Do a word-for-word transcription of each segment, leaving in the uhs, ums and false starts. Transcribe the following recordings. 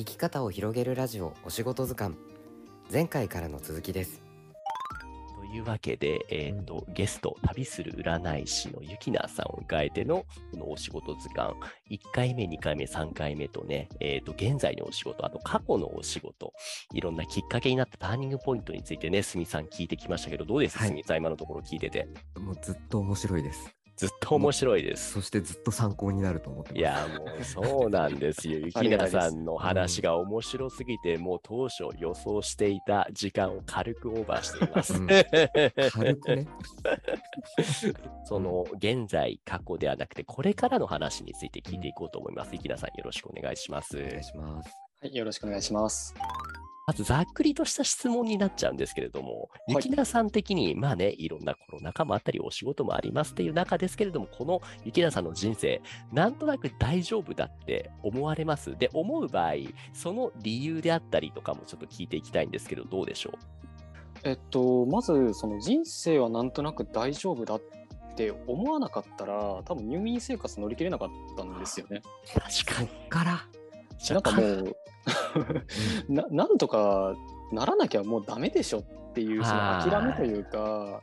生き方を広げるラジオお仕事図鑑、前回からの続きです。というわけで、えーと、ゲスト旅する占い師のゆきなさんを迎えてのこのお仕事図鑑、いっかいめにかいめさんかいめとね、えーと、現在のお仕事、あと過去のお仕事、いろんなきっかけになったターニングポイントについてね、すみさん聞いてきましたけど、どうですか、すみさん、今のところ聞いてて。もうずっと面白いです。ずっと面白いです。そしてずっと参考になると思ってます。いやもうそうなんですよ。ゆきなさんの話が面白すぎて、もう当初予想していた時間を軽くオーバーしています、うん、軽くねその現在過去ではなくてこれからの話について聞いていこうと思います。ゆきなさんよろしくお願いします。お願いします。はい、よろしくお願いします。まずざっくりとした質問になっちゃうんですけれども、ゆきなさん的に、はい、まあね、いろんなコロナ禍もあったりお仕事もありますっていう中ですけれども、このゆきなさんの人生なんとなく大丈夫だって思われます？で、思う場合その理由であったりとかもちょっと聞いていきたいんですけど、どうでしょう？えっと、まずその人生はなんとなく大丈夫だって思わなかったら、多分入院生活乗り切れなかったんですよね。確かにからなんかもうな, なんとかならなきゃもうダメでしょっていう、その諦めというか、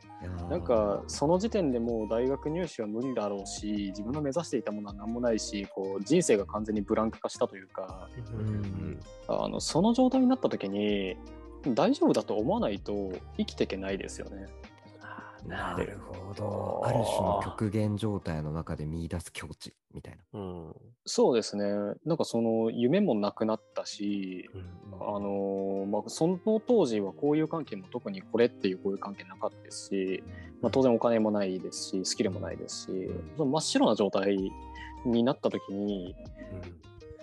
なんかその時点でもう大学入試は無理だろうし、自分の目指していたものは何もないし、こう人生が完全にブランク化したというか、うん、あのその状態になった時に大丈夫だと思わないと生きていけないですよね。なるほど。ある種の極限状態の中で見出す境地みたいな、うん、そうですね。なんかその夢もなくなったし、うん、あのまあ、その当時は交友関係も特にこれっていう交友関係なかったですし、まあ、当然お金もないですしスキルもないですし、その真っ白な状態になった時に、うん、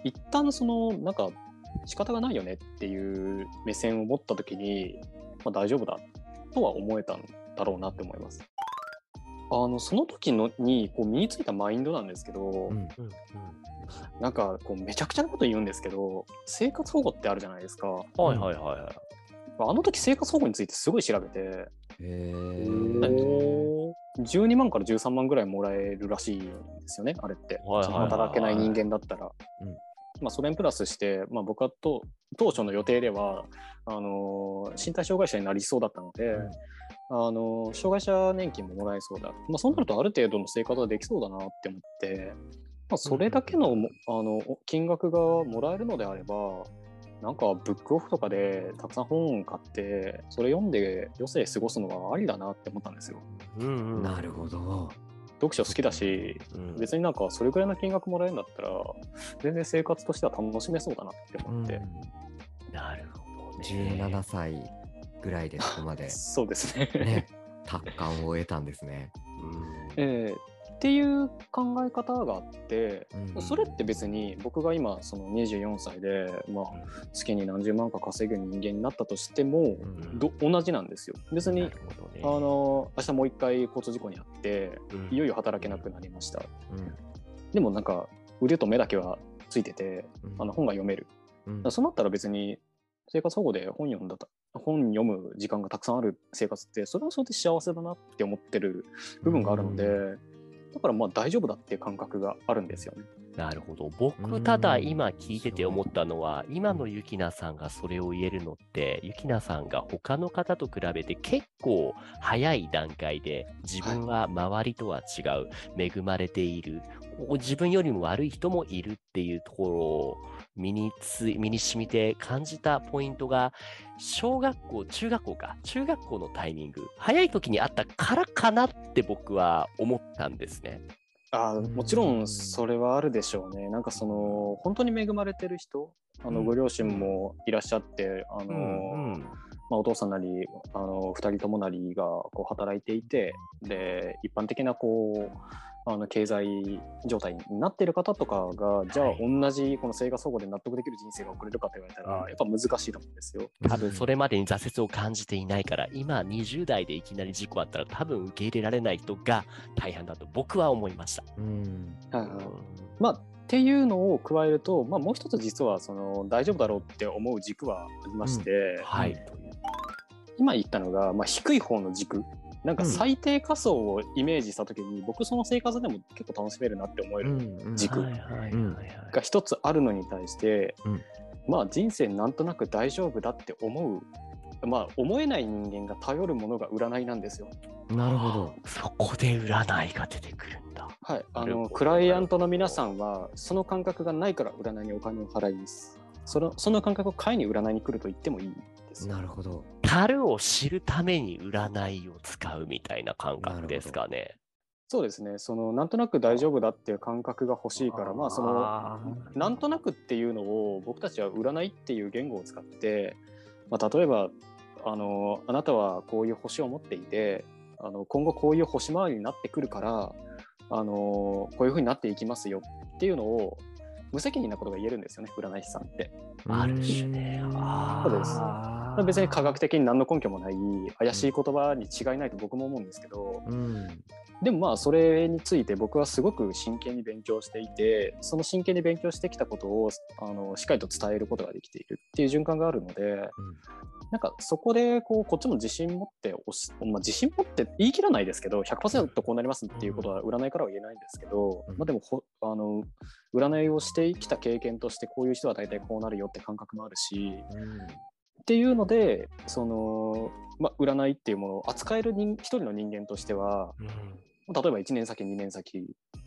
一旦そのなんか仕方がないよねっていう目線を持った時に、まあ、大丈夫だとは思えたんですだろうなって思います。あのその時のにこう身についたマインドなんですけど、うんうんうん、なんかこうめちゃくちゃなこと言うんですけど、生活保護ってあるじゃないですか。はいはいはい、はい、あの時生活保護についてすごい調べて、へー、じゅうにまんからじゅうさんまんぐらいもらえるらしいんですよね、あれって、はいはいはいはい、働けない人間だったら、うん、まあ、それにプラスして、まあ、僕はと当初の予定ではあのー、身体障害者になりそうだったので、うん、あの障害者年金ももらえそうだ、まあ、そうなるとある程度の生活はできそうだなって思って、まあ、それだけ の,、うん、あの金額がもらえるのであれば、なんかブックオフとかでたくさん本買ってそれ読んで余生過ごすのはありだなって思ったんですよ、うんうん、なるほど。読書好きだし、うん、別になんかそれぐらいの金額もらえるんだったら全然生活としては楽しめそうだなって思って、うん、なるほど、ね、じゅうななさいぐらいでそこまでそうですね、ね、達観を得たんですね、うん、えー、っていう考え方があって、うん、それって別に僕が今そのにじゅうよんさいで、まあ、月に何十万か稼ぐ人間になったとしても、うん、ど同じなんですよ。別に、ね、あの明日もう一回交通事故にあって、うん、いよいよ働けなくなりました、うん、でもなんか腕と目だけはついてて、うん、あの本が読める、うん、そうなったら別に生活保護で本読んだと本読む時間がたくさんある生活って、それはそれで幸せだなって思ってる部分があるので、うん、だからまあ大丈夫だっていう感覚があるんですよね。なるほど。僕ただ今聞いてて思ったのは、今のゆきなさんがそれを言えるのって、ゆきなさんが他の方と比べて結構早い段階で、自分は周りとは違う、はい、恵まれている、自分よりも悪い人もいるっていうところを身につ身に染みて感じたポイントが、小学校中学校か中学校のタイミング、早い時にあったからかなって僕は思ったんですね。あ、もちろんそれはあるでしょうね。なんかその本当に恵まれてる人、あのご両親もいらっしゃって、あのうんうん、まあ、お父さんなりあのふたりともなりがこう働いていて、で一般的なこうあの経済状態になっている方とかが、じゃあ同じこの生活保護で納得できる人生が送れるかと言われたら、やっぱ難しいと思うんですよ。多分それまでに挫折を感じていないから、今にじゅう代でいきなり事故あったら多分受け入れられない人が大半だと僕は思いました。うん、はいはい、まあっていうのを加えると、まあ、もう一つ実はその大丈夫だろうって思う軸はありまして、うん、はい、今言ったのが、まあ、低い方の軸、なんか最低仮想をイメージしたときに、うん、僕その生活でも結構楽しめるなって思える軸が一つあるのに対して、うん、まあ人生なんとなく大丈夫だって思う、まあ思えない人間が頼るものが占いなんですよ。なるほど、そこで占いが出てくるんだ。はい、あのクライアントの皆さんはその感覚がないから占いにお金を払います。その、その感覚を買いに占いに来ると言ってもいいです。なるほど。樽を知るために占いを使うみたいな感覚ですかね。そうですね。そのなんとなく大丈夫だっていう感覚が欲しいから、あまあそのなんとなくっていうのを僕たちは占いっていう言語を使って、まあ、例えばあのあなたはこういう星を持っていて、あの今後こういう星回りになってくるから、あのこういう風になっていきますよっていうのを。無責任なことが言えるんですよね、占い師さんって。ある種ね。そうです。別に科学的に何の根拠もない怪しい言葉に違いないと僕も思うんですけど、うん、でもまあそれについて僕はすごく真剣に勉強していて、その真剣に勉強してきたことをあのしっかりと伝えることができているっていう循環があるので、うん、なんかそこで こうこっちも自信持って、まあ、自信持って言い切らないですけど ひゃくパーセント こうなりますっていうことは占いからは言えないんですけど、まあ、でもほあの占いをしてきた経験としてこういう人は大体こうなるよって感覚もあるし、うん、っていうのでその、まあ、占いっていうものを扱える人一人の人間としては、うん、例えばいちねんさきにねんさき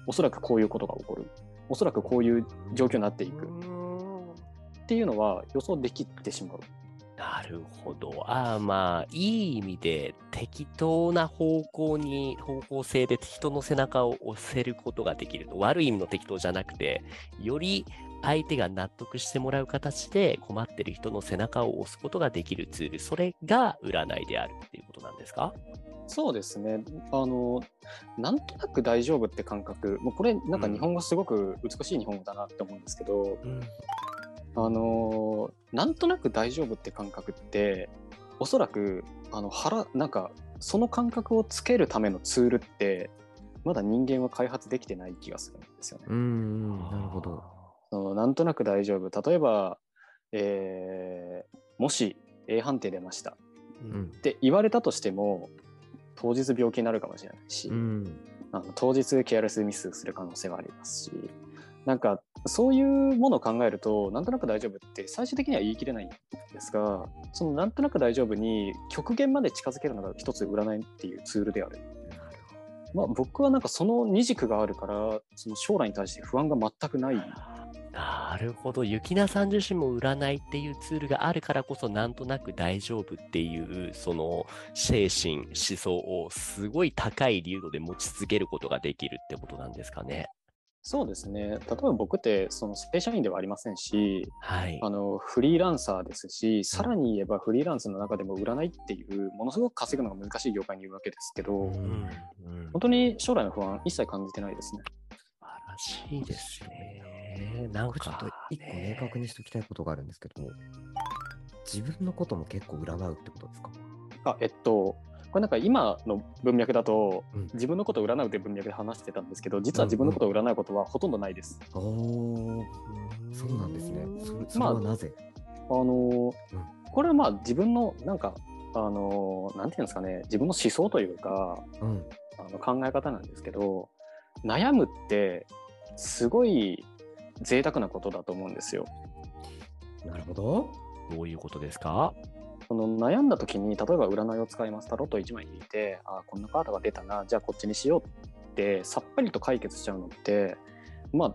おそらくこういうことが起こる、おそらくこういう状況になっていくっていうのは予想できてしまう。なるほど。ああ、まあいい意味で適当な方向に方向性で人の背中を押せることができると、悪い意味の適当じゃなくて、より相手が納得してもらう形で困ってる人の背中を押すことができるツール、それが占いであるっていうことなんですか？そうですね。あのなんとなく大丈夫って感覚、もうこれなんか日本語すごく美しい日本語だなって思うんですけど、うんうん、あのなんとなく大丈夫って感覚っておそらくあの腹なんかその感覚をつけるためのツールってまだ人間は開発できてない気がするんですよね。うん、なるほど。そのなんとなく大丈夫、例えば、えー、もし A 判定出ました、うん、って言われたとしても当日病気になるかもしれないし、うん、あの当日ケアレスミスする可能性はありますし、なんかそういうものを考えるとなんとなく大丈夫って最終的には言い切れないんですが、そのなんとなく大丈夫に極限まで近づけるのが一つ占いっていうツールである。まあ、僕はなんかその二軸があるからその将来に対して不安が全くない。なるほど。ゆきなさん自身も占いっていうツールがあるからこそなんとなく大丈夫っていうその精神思想をすごい高い流度で持ち続けることができるってことなんですかね。そうですね。例えば僕ってその正社員ではありませんし、はい、あのフリーランサーですし、さらに言えばフリーランスの中でも占いっていうものすごく稼ぐのが難しい業界にいるわけですけど、うんうん、本当に将来の不安一切感じてないですね。素晴らしいですね。なんかちょっと一個明確にしておきたいことがあるんですけども、自分のことも結構占うってことですか？あ、えっとこれなんか今の文脈だと自分のことを占うという文脈で話してたんですけど、実は自分のことを占うことはほとんどないです。うんうん、おそうなんですね。それ、それはなぜ？まあ、あのーうん、これはまあ自分のなんか、あのー、なんていうんですかね、自分の思想というか、うん、あの考え方なんですけど、悩むってすごい贅沢なことだと思うんですよ。なるほど。どういうことですか？この悩んだ時に例えば占いを使います、タロットいちまい引いて、あこんなカードが出たな、じゃあこっちにしようってさっぱりと解決しちゃうのって、ま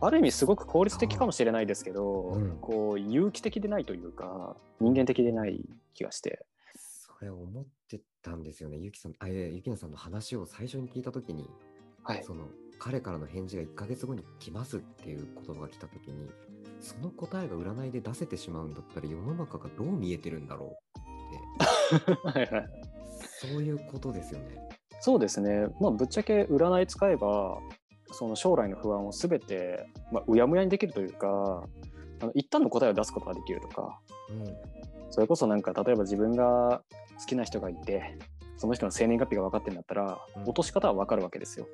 あ、ある意味すごく効率的かもしれないですけど、うん、こう有機的でないというか人間的でない気がして。それを思ってたんですよね。ゆきさん、あ、ゆきなさんの話を最初に聞いた時に、はい、その彼からの返事がいっかげつごに来ますっていう言葉が来た時に、その答えが占いで出せてしまうんだったら世の中がどう見えてるんだろうってはい、はい、そういうことですよね。そうですね。まあぶっちゃけ占い使えばその将来の不安を全て、まあ、うやむやにできるというか、あの一旦の答えを出すことができるとか、うん、それこそなんか例えば自分が好きな人がいてその人の生年月日が分かってるんだったら、うん、落とし方は分かるわけですよ。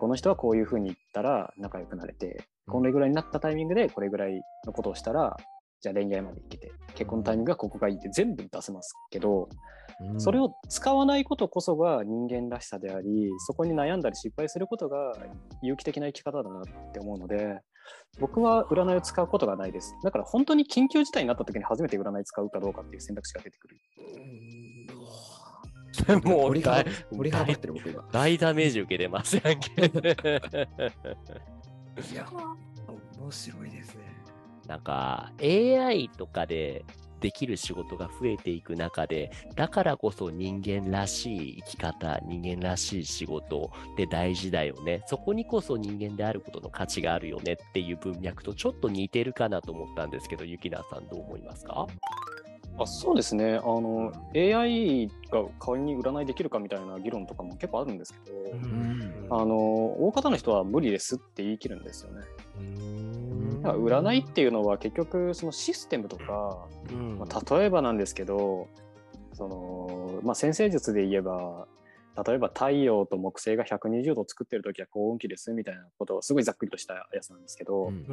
この人はこういうふうに言ったら仲良くなれて、これぐらいになったタイミングでこれぐらいのことをしたらじゃあ恋愛までいけて、結婚のタイミングがここがいいって全部出せますけど、うん、それを使わないことこそが人間らしさであり、そこに悩んだり失敗することが有機的な生き方だなって思うので、僕は占いを使うことがないです。だから本当に緊急事態になった時に初めて占い使うかどうかっていう選択肢が出てくる。もう俺が俺が張ってる。僕今大ダメージ受けれますやんけ。いや面白いですね。なんか エーアイ とかでできる仕事が増えていく中で、だからこそ人間らしい生き方、人間らしい仕事って大事だよね、そこにこそ人間であることの価値があるよねっていう文脈とちょっと似てるかなと思ったんですけど、ゆきなさんどう思いますか？あ、そうですね、あの エーアイ が代わりに占いできるかみたいな議論とかも結構あるんですけど、うん、あの大方の人は無理ですって言い切るんですよね。うん、だから占いっていうのは結局そのシステムとか、うんまあ、例えばなんですけどその、まあ、先生術で言えば例えば太陽と木星がひゃくにじゅうど作ってる時は高運気ですみたいなことをすごいざっくりとしたやつなんですけど、うんうんう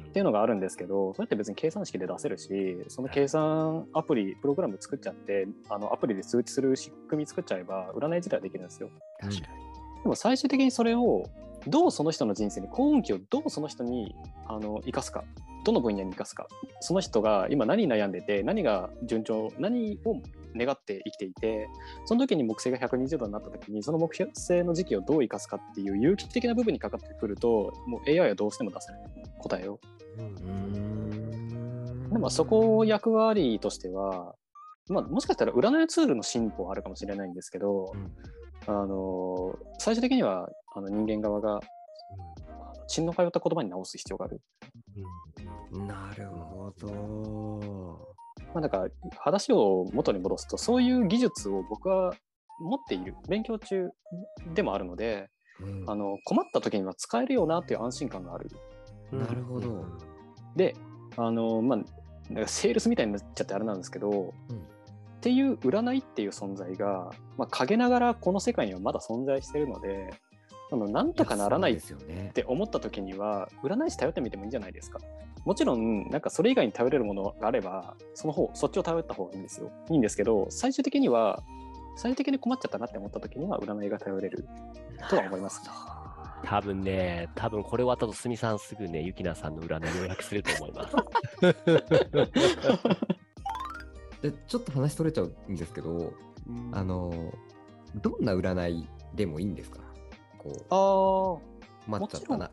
ん、っていうのがあるんですけど、それって別に計算式で出せるし、その計算アプリプログラム作っちゃってあのアプリで通知する仕組み作っちゃえば占い自体はできるんですよ。確かに。でも最終的にそれをどうその人の人生に高運気をどうその人にあの生かすか、どの分野に生かすか、その人が今何に悩んでて何が順調、何を願って生きていて、その時に木星がひゃくにじゅうどになった時にその木星の時期をどう生かすかっていう有機的な部分にかかってくると、もう エーアイ はどうしても出せない答えを。うーん、でもそこを役割としては、まあ、もしかしたら占いツールの進歩はあるかもしれないんですけど、うん、あの最終的にはあの人間側が血の通った言葉に直す必要がある。うん、なるほど。まあ、だから話を元に戻すと、そういう技術を僕は持っている、勉強中でもあるので、うん、あの困った時には使えるよなっていう安心感がある。なるほど。で、あのまあなんかセールスみたいになっちゃってあれなんですけど、うん、っていう占いっていう存在が、まあ、陰ながらこの世界にはまだ存在してるので、あのなんとかならないって思った時には、占い師頼ってみてもいいんじゃないですか。もちろんなんかそれ以外に頼れるものがあればその方そっちを頼った方がいいんですよ。いいんですけど、最終的には最終的に困っちゃったなって思った時には占いが頼れるとは思います。多分ね、多分これ終わったとすみさんすぐねゆきなさんの占いを予約すると思います。でちょっと話取れちゃうんですけど、うん、あのどんな占いでもいいんですか？こうあ待っちゃったな。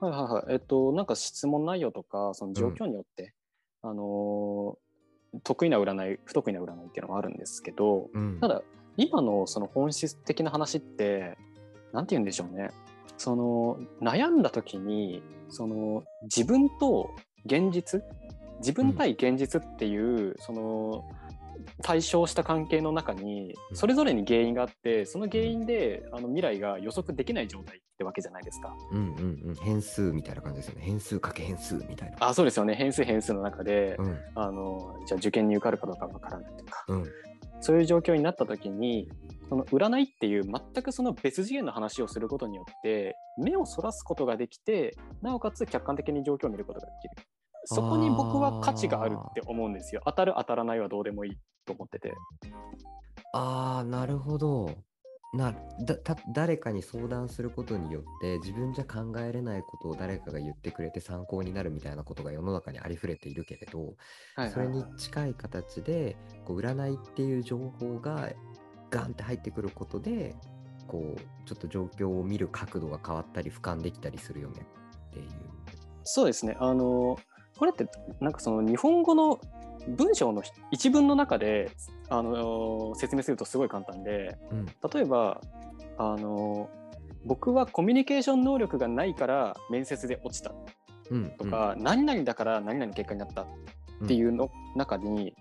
うん、はいはいはい。えっとなんか質問内容とかその状況によって、うん、あの得意な占い不得意な占いっていうのがあるんですけど、うん、ただ今のその本質的な話ってなんて言うんでしょうね。その悩んだ時にその自分と現実、自分対現実っていう、うん、その対象した関係の中にそれぞれに原因があって、その原因であの未来が予測できない状態ってわけじゃないですか。うんうんうん、変数みたいな感じですよね。変数かけ変数みたいな。あ、そうですよね。変数変数の中で、うん、あのじゃあ受験に受かるかどうかわからないとか、うん、そういう状況になった時にその占いっていう全くその別次元の話をすることによって目をそらすことができて、なおかつ客観的に状況を見ることができる。そこに僕は価値があるって思うんですよ。当たる当たらないはどうでもいいと思ってて。ああ、なるほど。なだた誰かに相談することによって自分じゃ考えれないことを誰かが言ってくれて参考になるみたいなことが世の中にありふれているけれど、はいはいはい、それに近い形でこう占いっていう情報がガンって入ってくることで、こうちょっと状況を見る角度が変わったり俯瞰できたりするよねっていう。そうですね。あのこれってなんかその日本語の文章の一文の中であの説明するとすごい簡単で、うん、例えばあの僕はコミュニケーション能力がないから面接で落ちたとか、うんうん、何々だから何々結果になったっていうの中に、うん、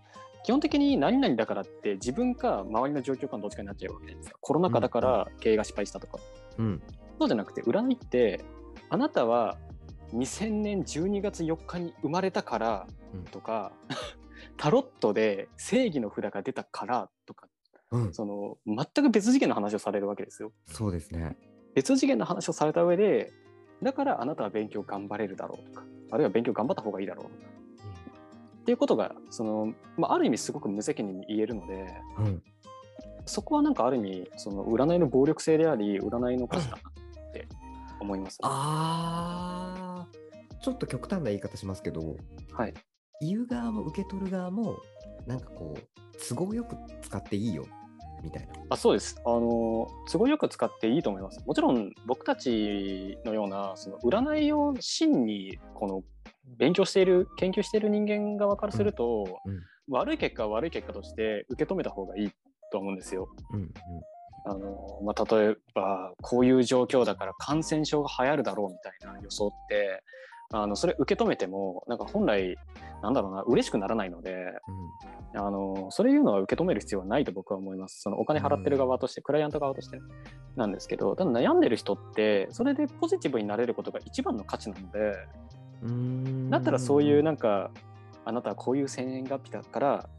基本的に何々だからって自分か周りの状況かのどっちかになっちゃうわけじゃないですか。コロナ禍だから経営が失敗したとか、うん、そうじゃなくて占いってあなたはにせんねんじゅうにがつよっかに生まれたからとか、うん、タロットで正義の札が出たからとか、うん、その全く別次元の話をされるわけですよ。そうですね。別次元の話をされた上で、だからあなたは勉強頑張れるだろうとか、あるいは勉強頑張った方がいいだろうとか、うん、っていうことがその、まあ、ある意味すごく無責任に言えるので、うん、そこはなんかある意味その占いの暴力性であり占いの価値だなって思いますね。あーちょっと極端な言い方しますけど、はい、言う側も受け取る側もなんかこう都合よく使っていいよみたいな。あ、そうです。あの都合よく使っていいと思います。もちろん僕たちのようなその占いを真にこの勉強している研究している人間側からすると、うんうん、悪い結果は悪い結果として受け止めた方がいいと思うんですよ、うんうん。あのまあ、例えばこういう状況だから感染症が流行るだろうみたいな予想ってあのそれ受け止めてもなんか本来なんだろうな嬉しくならないので、うん、あのそれいうのは受け止める必要はないと僕は思います。そのお金払ってる側として、うん、クライアント側としてなんですけど、ただ悩んでる人ってそれでポジティブになれることが一番の価値なので、うーん、だったらそういうなんかあなたはこういう生年月日だから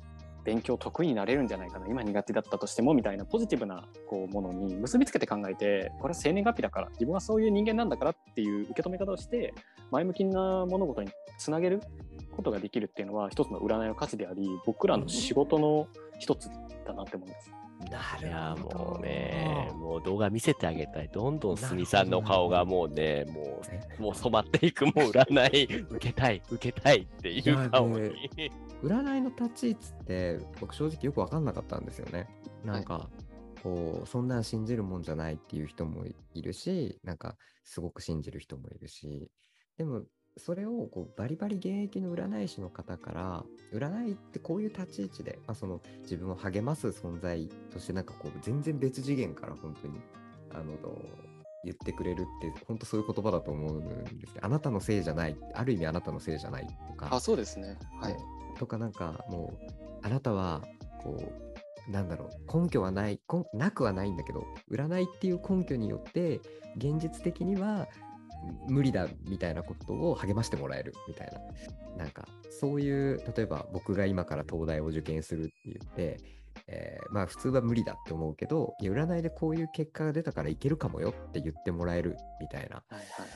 勉強得意になれるんじゃないかな、今苦手だったとしてもみたいなポジティブなこうものに結びつけて考えて、これは生年月日だから自分はそういう人間なんだからっていう受け止め方をして前向きな物事につなげることができるっていうのは一つの占いの価値であり、僕らの仕事の一つだなって思います。なるほど。いやもうね、もう動画見せてあげたい。どんどんすみさんの顔がもうね、もう、もう染まっていく。もう占い受けたい受けたいっていう顔に。占いの立ち位置って僕正直よく分かんなかったんですよね。なんかこうそんなん信じるもんじゃないっていう人もいるし、なんかすごく信じる人もいるし、でもそれをこうバリバリ現役の占い師の方から占いってこういう立ち位置で、まあ、その自分を励ます存在としてなんかこう全然別次元から本当にあの言ってくれるって本当そういう言葉だと思うんですけど、あなたのせいじゃない、ある意味あなたのせいじゃないとか、あ、そうですね、はい、とかなんかもうあなたはこうなんだろう根拠はないなくはないんだけど占いっていう根拠によって現実的には無理だみたいなことを励ましてもらえるみたいな、なんかそういう例えば僕が今から東大を受験するって言って、えー、まあ普通は無理だって思うけど、いや占いでこういう結果が出たからいけるかもよって言ってもらえるみたいな、はいはいはい、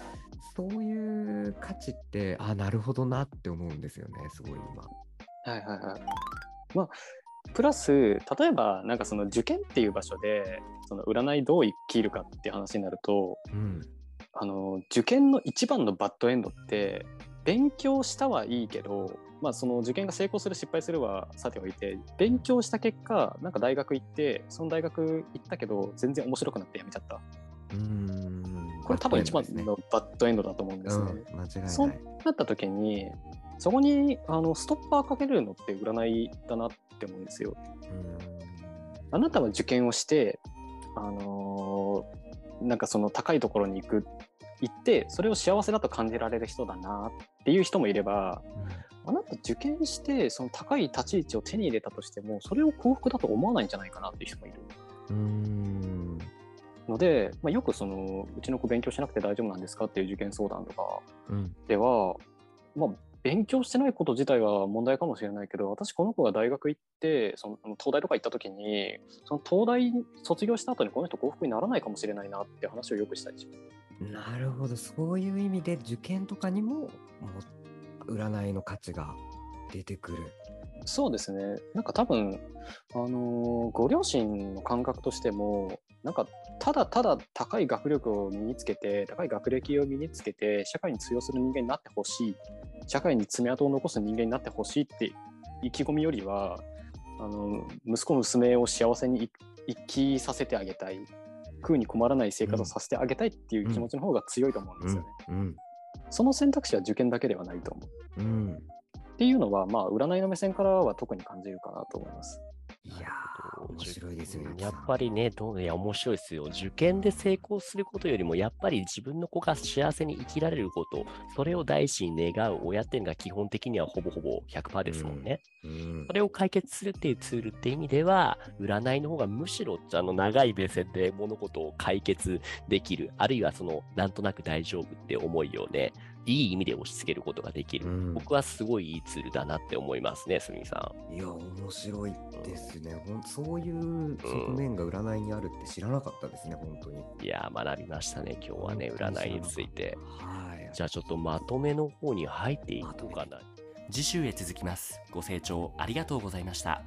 そういう価値ってあなるほどなって思うんですよね、すごい今。はいはいはい。まあプラス例えばなんかその受験っていう場所でその占いどう生きるかっていう話になると、うん、あの受験の一番のバッドエンドって勉強したはいいけど、まあ、その受験が成功する失敗するはさておいて、勉強した結果なんか大学行ってその大学行ったけど全然面白くなってやめちゃった、うーん、これ多分一番のバッドエンドだと思うんですね、うん、間違いない。そうなった時にそこにあのストッパーかけれるのって占いだなって思うんですよ。うん、あなたは受験をしてあのーなんかその高いところに行く行ってそれを幸せだと感じられる人だなっていう人もいれば、うん、あなた受験してその高い立ち位置を手に入れたとしてもそれを幸福だと思わないんじゃないかなっていう人もいる。うーんので、まあ、よくそのうちの子勉強しなくて大丈夫なんですかっていう受験相談とかでは、うん、まあ勉強してないこと自体は問題かもしれないけど、私この子が大学行ってその東大とか行った時にその東大卒業した後にこの人幸福にならないかもしれないなって話をよくしたりします。なるほど。そういう意味で受験とかにも占いの価値が出てくる。そうですね。なんか多分、あのー、ご両親の感覚としてもなんかただただ高い学力を身につけて高い学歴を身につけて社会に通用する人間になってほしい、社会に爪痕を残す人間になってほしいって意気込みよりはあの息子娘を幸せに生きさせてあげたい、食うに困らない生活をさせてあげたいっていう気持ちの方が強いと思うんですよね、うんうんうん、その選択肢は受験だけではないと思う、うん、っていうのはまあ占いの目線からは特に感じるかなと思います。いやー面白いですよね。やっぱりね、どういや面白いですよ。受験で成功することよりもやっぱり自分の子が幸せに生きられること、それを第一に願う親っていうのが基本的にはほぼほぼ ひゃくパーセント ですもんね、うんうん、それを解決するっていうツールって意味では占いの方がむしろあの長い目線で物事を解決できる、あるいはそのなんとなく大丈夫って思いをねいい意味で押し付けることができる、うん、僕はすごいいいツールだなって思いますね、すみさん。いや面白いですね、うん、そういう側面が占いにあるって知らなかったですね、うん、本当に。いや学びましたね今日はね、占いについて。はい。じゃあちょっとまとめの方に入っていこうかな。次週へ続きます。ご清聴ありがとうございました。